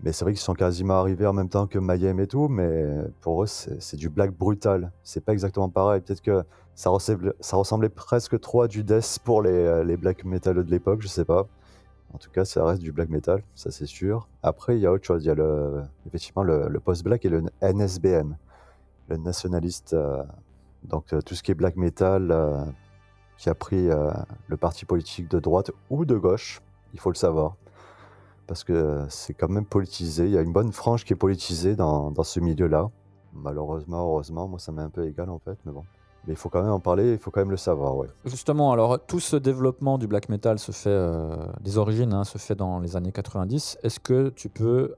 Mais c'est vrai qu'ils sont quasiment arrivés en même temps que Mayhem et tout, mais pour eux, c'est, c'est du black brutal. C'est pas exactement pareil. Peut-être que ça ressemblait, ça ressemblait presque trop à du death pour les, les black metaleux de l'époque, je sais pas. En tout cas, ça reste du black metal, ça c'est sûr. Après, il y a autre chose. Il y a le, effectivement le, le post-black et le N S B M, le nationaliste. Euh, donc euh, tout ce qui est black metal euh, qui a pris euh, le parti politique de droite ou de gauche, il faut le savoir. Parce que c'est quand même politisé, il y a une bonne frange qui est politisée dans, dans ce milieu-là. Malheureusement, heureusement, moi ça m'est un peu égal en fait, mais bon. Mais il faut quand même en parler, il faut quand même le savoir, ouais. Justement, alors tout ce développement du black metal se fait, euh, des origines, hein, se fait dans les années quatre-vingt-dix. Est-ce que tu peux,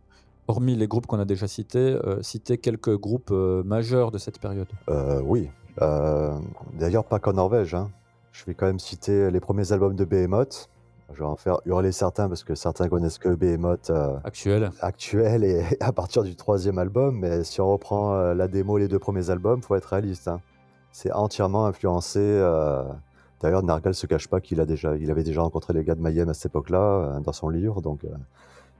hormis les groupes qu'on a déjà cités, euh, citer quelques groupes euh, majeurs de cette période ? euh, Oui, euh, d'ailleurs pas qu'en Norvège, hein. Je vais quand même citer les premiers albums de Behemoth. Je vais en faire hurler certains parce que certains connaissent que Behemoth euh, actuel. actuel et à partir du troisième album. Mais si on reprend euh, la démo, les deux premiers albums, il faut être réaliste. Hein. C'est entièrement influencé. Euh... D'ailleurs, Nargal se cache pas qu'il a déjà, il avait déjà rencontré les gars de Mayhem à cette époque-là euh, dans son livre. Donc, il euh,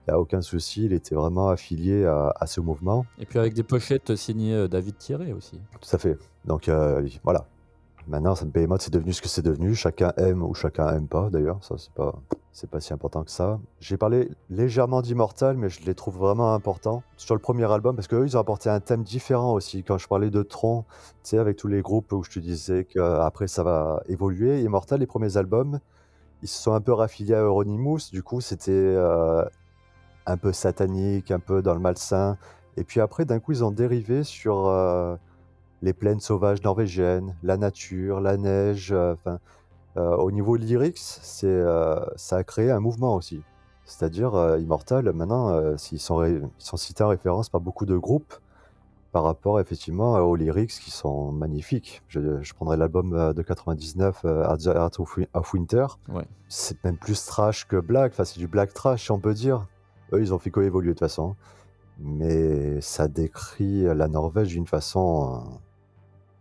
n'y a aucun souci. Il était vraiment affilié à, à ce mouvement. Et puis avec des pochettes signées David Thierry aussi. Tout à fait. Donc euh, voilà. Maintenant, cette Behemoth, c'est devenu ce que c'est devenu. Chacun aime ou chacun aime pas, d'ailleurs. Ça, c'est pas, c'est pas si important que ça. J'ai parlé légèrement d'Immortal, mais je les trouve vraiment importants sur le premier album parce qu'eux, ils ont apporté un thème différent aussi. Quand je parlais de Tron, tu sais, avec tous les groupes où je te disais qu'après, ça va évoluer. Immortal, les premiers albums, ils se sont un peu raffiliés à Euronymous. Du coup, c'était euh, un peu satanique, un peu dans le malsain. Et puis après, d'un coup, ils ont dérivé sur... Euh, les plaines sauvages norvégiennes, la nature, la neige. Euh, euh, au niveau lyrics, c'est, euh, ça a créé un mouvement aussi. C'est-à-dire, euh, Immortal, maintenant, euh, ils, sont ré- ils sont cités en référence par beaucoup de groupes par rapport, effectivement, aux lyrics qui sont magnifiques. Je, je prendrai l'album de quatre-vingt-dix-neuf, euh, At the Heart of Winter. Ouais. C'est même plus trash que black. Enfin, c'est du black trash, si on peut dire. Eux, ils ont fait co-évoluer de toute façon. Mais ça décrit la Norvège d'une façon... Euh,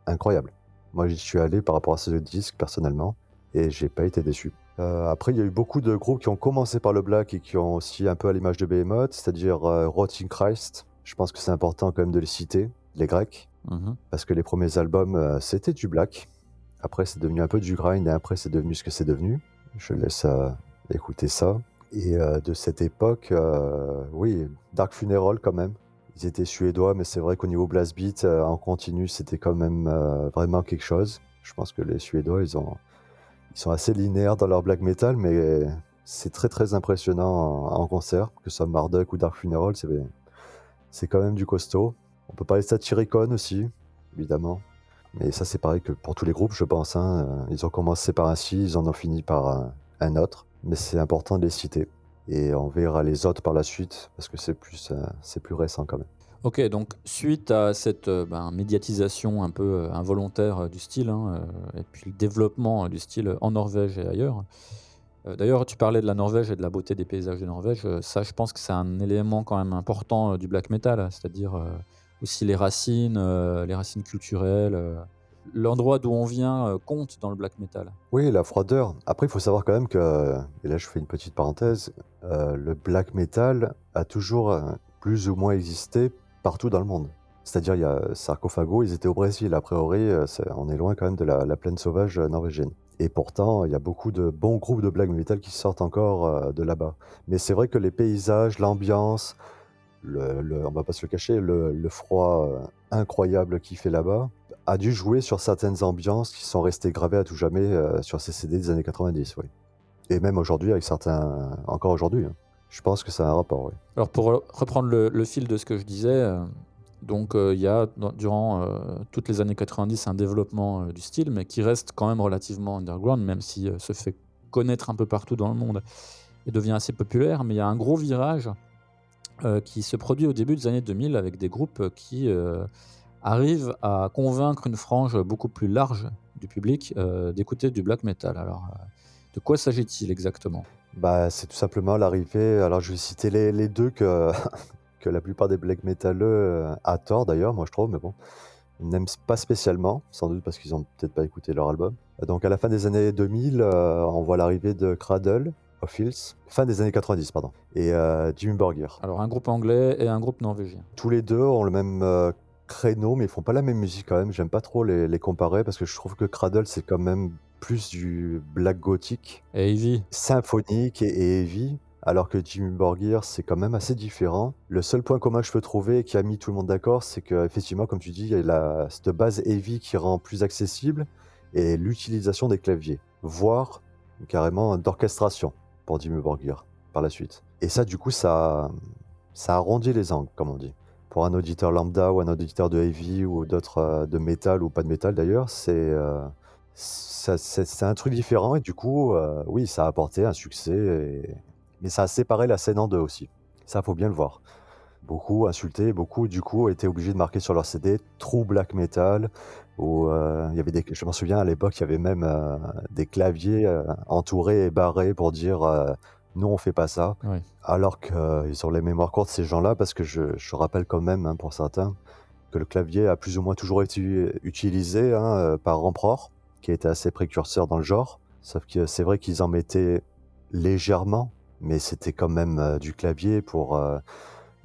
incroyable. Moi, j'y suis allé par rapport à ce disque, personnellement, et j'ai pas été déçu. Euh, après, il y a eu beaucoup de groupes qui ont commencé par le black et qui ont aussi un peu à l'image de Behemoth, c'est-à-dire euh, Rotting Christ. Je pense que c'est important quand même de les citer, les Grecs, mm-hmm. parce que les premiers albums, euh, c'était du black. Après, c'est devenu un peu du grind, et après, c'est devenu ce que c'est devenu. Je laisse euh, écouter ça. Et euh, de cette époque, euh, oui, Dark Funeral quand même. Ils étaient suédois, mais c'est vrai qu'au niveau blast beat, euh, en continu, c'était quand même euh, vraiment quelque chose. Je pense que les Suédois, ils, ont, ils sont assez linéaires dans leur black metal, mais c'est très très impressionnant en, en concert, que ce soit Marduk ou Dark Funeral, c'est, c'est quand même du costaud. On peut parler de Satyricon aussi, évidemment. Mais ça, c'est pareil que pour tous les groupes, je pense. Hein. Ils ont commencé par un ci, ils en ont fini par un, un autre. Mais c'est important de les citer. Et on verra les autres par la suite, parce que c'est plus, euh, c'est plus récent quand même. Ok, donc suite à cette euh, ben, médiatisation un peu euh, involontaire euh, du style, hein, euh, et puis le développement euh, du style euh, en Norvège et ailleurs. Euh, d'ailleurs, tu parlais de la Norvège et de la beauté des paysages de Norvège. Euh, ça, je pense que c'est un élément quand même important euh, du black metal, hein, c'est-à-dire euh, aussi les racines, euh, les racines culturelles... Euh, L'endroit d'où on vient compte dans le black metal. Oui, la froideur. Après, il faut savoir quand même que, et là je fais une petite parenthèse, euh, le black metal a toujours plus ou moins existé partout dans le monde. C'est-à-dire, il y a Sarcophago, ils étaient au Brésil. A priori, on est loin quand même de la, la plaine sauvage norvégienne. Et pourtant, il y a beaucoup de bons groupes de black metal qui sortent encore de là-bas. Mais c'est vrai que les paysages, l'ambiance, le, le, on va pas se le cacher, le, le froid incroyable qu'il fait là-bas, a dû jouer sur certaines ambiances qui sont restées gravées à tout jamais euh, sur ces C D des années quatre-vingt-dix, oui. Et même aujourd'hui, avec certains... Encore aujourd'hui, hein. Je pense que ça a un rapport, oui. Alors, pour reprendre le, le fil de ce que je disais, euh, donc il euh, y a, dans, durant euh, toutes les années quatre-vingt-dix, un développement euh, du style, mais qui reste quand même relativement underground, même si euh, se fait connaître un peu partout dans le monde et devient assez populaire, mais il y a un gros virage euh, qui se produit au début des années deux mille avec des groupes qui... Euh, arrive à convaincre une frange beaucoup plus large du public euh, d'écouter du black metal. Alors, euh, de quoi s'agit-il exactement ? Bah, c'est tout simplement l'arrivée... Alors, je vais citer les, les deux que, que la plupart des black metalleux, à tort d'ailleurs, moi je trouve, mais bon, n'aiment pas spécialement, sans doute parce qu'ils n'ont peut-être pas écouté leur album. Donc, à la fin des années deux mille, euh, on voit l'arrivée de Cradle of Filth, fin des années quatre-vingt-dix, pardon, et euh, Dimmu Borgir. Alors, un groupe anglais et un groupe norvégien. Tous les deux ont le même... Euh, créneaux, mais ils font pas la même musique quand même. J'aime pas trop les, les comparer parce que je trouve que Cradle, c'est quand même plus du black gothique, et heavy, symphonique et, et heavy, alors que Dimmu Borgir, c'est quand même assez différent. Le seul point commun que je peux trouver et qui a mis tout le monde d'accord, c'est que effectivement, comme tu dis, il y a la, cette base heavy qui rend plus accessible et l'utilisation des claviers, voire carrément d'orchestration pour Dimmu Borgir par la suite. Et ça, du coup, ça, ça arrondit les angles, comme on dit. Pour un auditeur lambda ou un auditeur de heavy ou d'autres euh, de métal ou pas de métal d'ailleurs, c'est, euh, ça, c'est, c'est un truc différent et du coup, euh, oui, ça a apporté un succès, et... mais ça a séparé la scène en deux aussi. Ça, faut bien le voir. Beaucoup insultés, beaucoup du coup étaient obligés de marquer sur leur C D true black metal ou euh, il y avait des, je m'en souviens à l'époque, il y avait même euh, des claviers euh, entourés et barrés pour dire. Euh, Nous, on fait pas ça. Oui. Alors qu'ils euh, ont les mémoires courtes, ces gens-là, parce que je, je rappelle quand même, hein, pour certains, que le clavier a plus ou moins toujours été utilisé hein, par Emperor, qui était assez précurseur dans le genre. Sauf que c'est vrai qu'ils en mettaient légèrement, mais c'était quand même euh, du clavier pour euh,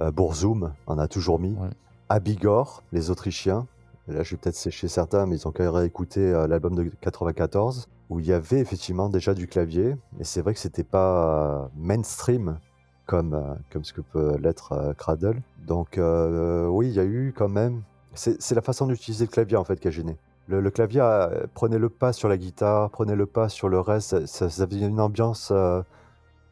euh, Burzum, on a toujours mis. Oui. Abigor, les Autrichiens. Et là, je vais peut-être sécher certains, mais ils ont quand même réécouté euh, l'album de quatre-vingt-quatorze, où il y avait effectivement déjà du clavier, et c'est vrai que c'était pas euh, mainstream comme, euh, comme ce que peut l'être euh, Cradle. Donc euh, oui, il y a eu quand même... C'est, c'est la façon d'utiliser le clavier en fait qui a gêné. Le, le clavier euh, prenait le pas sur la guitare, prenait le pas sur le reste, ça, ça faisait une ambiance euh,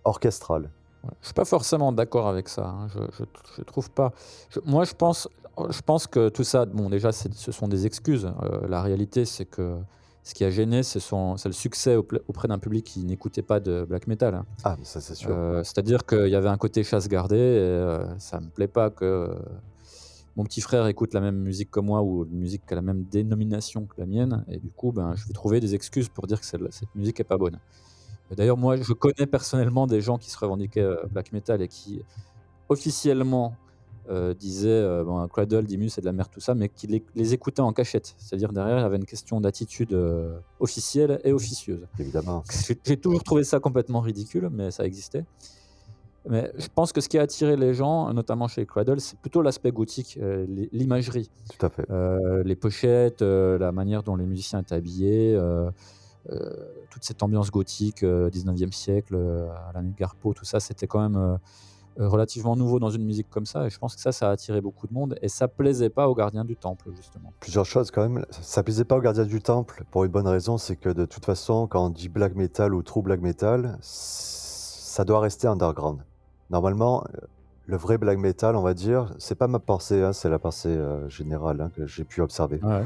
orchestrale. Ouais, je suis pas forcément d'accord avec ça, hein. je, je, je trouve pas... Je, moi je pense, je pense que tout ça, bon déjà c'est, ce sont des excuses, euh, la réalité c'est que... Ce qui a gêné, c'est, son, c'est le succès auprès d'un public qui n'écoutait pas de black metal. Ah, mais ça c'est sûr. Euh, c'est-à-dire qu'il y avait un côté chasse gardée, et euh, ça me plaît pas que euh, mon petit frère écoute la même musique que moi ou une musique qui a la même dénomination que la mienne, et du coup, ben, je vais trouver des excuses pour dire que cette musique est pas bonne. Et d'ailleurs, moi, je connais personnellement des gens qui se revendiquaient euh, black metal et qui officiellement Euh, disait euh, bon, Cradle, Dimmu, c'est de la merde, tout ça, mais qui les, les écoutait en cachette. C'est-à-dire, derrière, il y avait une question d'attitude euh, officielle et officieuse. Évidemment. J'ai, j'ai toujours trouvé ça complètement ridicule, mais ça existait. Mais je pense que ce qui a attiré les gens, notamment chez Cradle, c'est plutôt l'aspect gothique, euh, l'imagerie. Tout à fait. Euh, les pochettes, euh, la manière dont les musiciens étaient habillés, euh, euh, toute cette ambiance gothique, euh, dix-neuvième siècle, euh, Alan Edgar Poe, tout ça, c'était quand même euh, relativement nouveau dans une musique comme ça, et je pense que ça, ça a attiré beaucoup de monde, et ça plaisait pas aux gardiens du temple, justement. Plusieurs choses, quand même. Ça plaisait pas aux gardiens du temple, pour une bonne raison, c'est que de toute façon, quand on dit black metal ou true black metal, ça doit rester underground. Normalement, le vrai black metal, on va dire, c'est pas ma pensée, hein, c'est la pensée euh, générale hein, que j'ai pu observer. Ouais.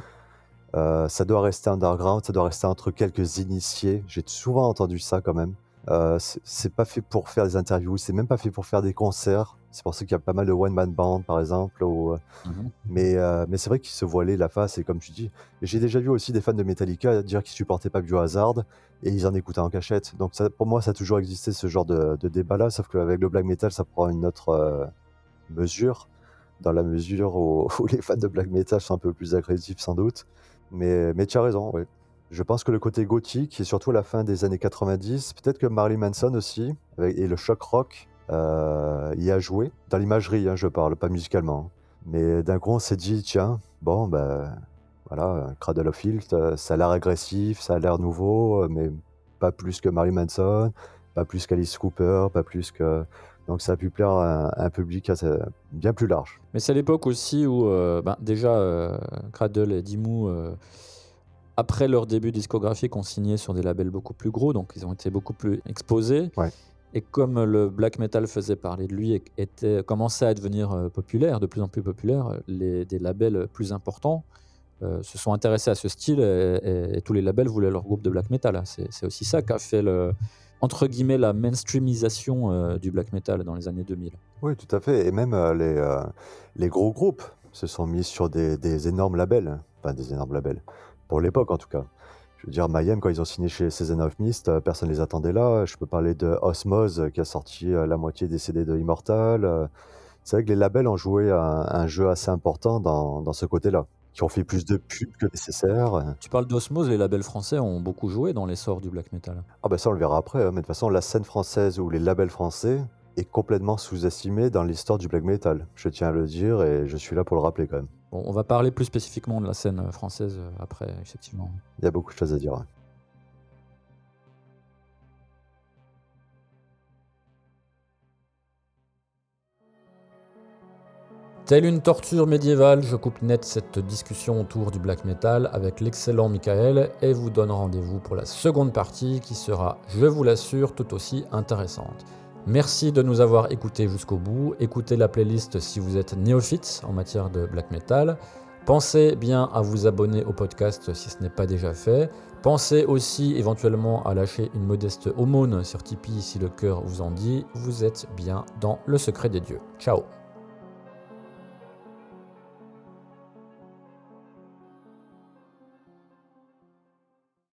Euh, ça doit rester underground, ça doit rester entre quelques initiés. J'ai souvent entendu ça quand même. Euh, c'est, c'est pas fait pour faire des interviews, c'est même pas fait pour faire des concerts. C'est pour ça qu'il y a pas mal de one man band par exemple. Ou... Mm-hmm. Mais, euh, mais c'est vrai qu'ils se voilaient la face et comme tu dis, j'ai déjà vu aussi des fans de Metallica dire qu'ils supportaient pas Biohazard et ils en écoutaient en cachette. Donc ça, pour moi, ça a toujours existé ce genre de, de débat là, sauf qu'avec le black metal, ça prend une autre euh, mesure, dans la mesure où, où les fans de black metal sont un peu plus agressifs sans doute. Mais, mais tu as raison, oui. Je pense que le côté gothique, et surtout à la fin des années quatre-vingt-dix, peut-être que Marilyn Manson aussi, avec, et le choc rock, euh, y a joué. Dans l'imagerie, hein, je parle, pas musicalement. Mais d'un coup, on s'est dit, tiens, bon, ben, voilà, Cradle of Filth, ça a l'air agressif, ça a l'air nouveau, mais pas plus que Marilyn Manson, pas plus qu'Alice Cooper, pas plus que... Donc ça a pu plaire à un public assez, bien plus large. Mais c'est à l'époque aussi où, euh, ben déjà, euh, Cradle et Dimmu, euh, après leur début discographique, ont signé sur des labels beaucoup plus gros, donc ils ont été beaucoup plus exposés. Ouais. Et comme le black metal faisait parler de lui et était, commençait à devenir euh, populaire, de plus en plus populaire, les, des labels plus importants euh, se sont intéressés à ce style et, et, et tous les labels voulaient leur groupe de black metal. C'est, c'est aussi ça qu'a fait le... entre guillemets, la mainstreamisation euh, du black metal dans les années deux mille. Oui, tout à fait. Et même euh, les, euh, les gros groupes se sont mis sur des, des énormes labels. Enfin, des énormes labels. Pour l'époque, en tout cas. Je veux dire, Mayhem, quand ils ont signé chez Season of Mist, euh, personne ne les attendait là. Je peux parler de Osmose, euh, qui a sorti euh, la moitié des C D de Immortal. Euh, c'est vrai que les labels ont joué un, un jeu assez important dans, dans ce côté-là, qui ont fait plus de pubs que nécessaire. Tu parles d'Osmose, les labels français ont beaucoup joué dans l'essor du black metal. Ah ben ça on le verra après, hein. Mais de toute façon la scène française ou les labels français est complètement sous-estimée dans l'histoire du black metal. Je tiens à le dire et je suis là pour le rappeler quand même. Bon, on va parler plus spécifiquement de la scène française après, effectivement. Il y a beaucoup de choses à dire. Hein. Telle une torture médiévale, je coupe net cette discussion autour du black metal avec l'excellent Michael et vous donne rendez-vous pour la seconde partie qui sera, je vous l'assure, tout aussi intéressante. Merci de nous avoir écoutés jusqu'au bout, écoutez la playlist si vous êtes néophyte en matière de black metal, pensez bien à vous abonner au podcast si ce n'est pas déjà fait, pensez aussi éventuellement à lâcher une modeste aumône sur Tipeee si le cœur vous en dit, vous êtes bien dans le secret des dieux. Ciao.